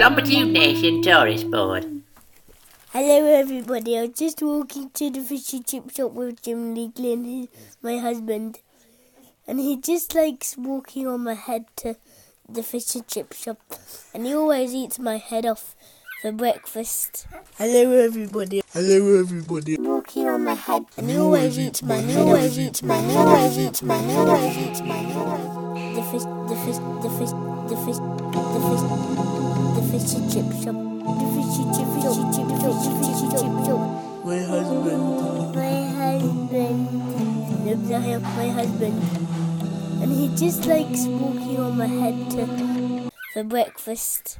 Lambtonation Tourist Board. Hello everybody, I was just walking to the fish and chip shop with Jim Legley and my husband. And he just likes walking on my head to the fish and chip shop. And he always eats my head off for breakfast. Hello everybody. Hello everybody. Walking on my head. And he always eats my head off. Always eats my head off. The fish and chip shop. The fish and chip shop. My husband loves to help my husband. And he just likes walking on my head for breakfast.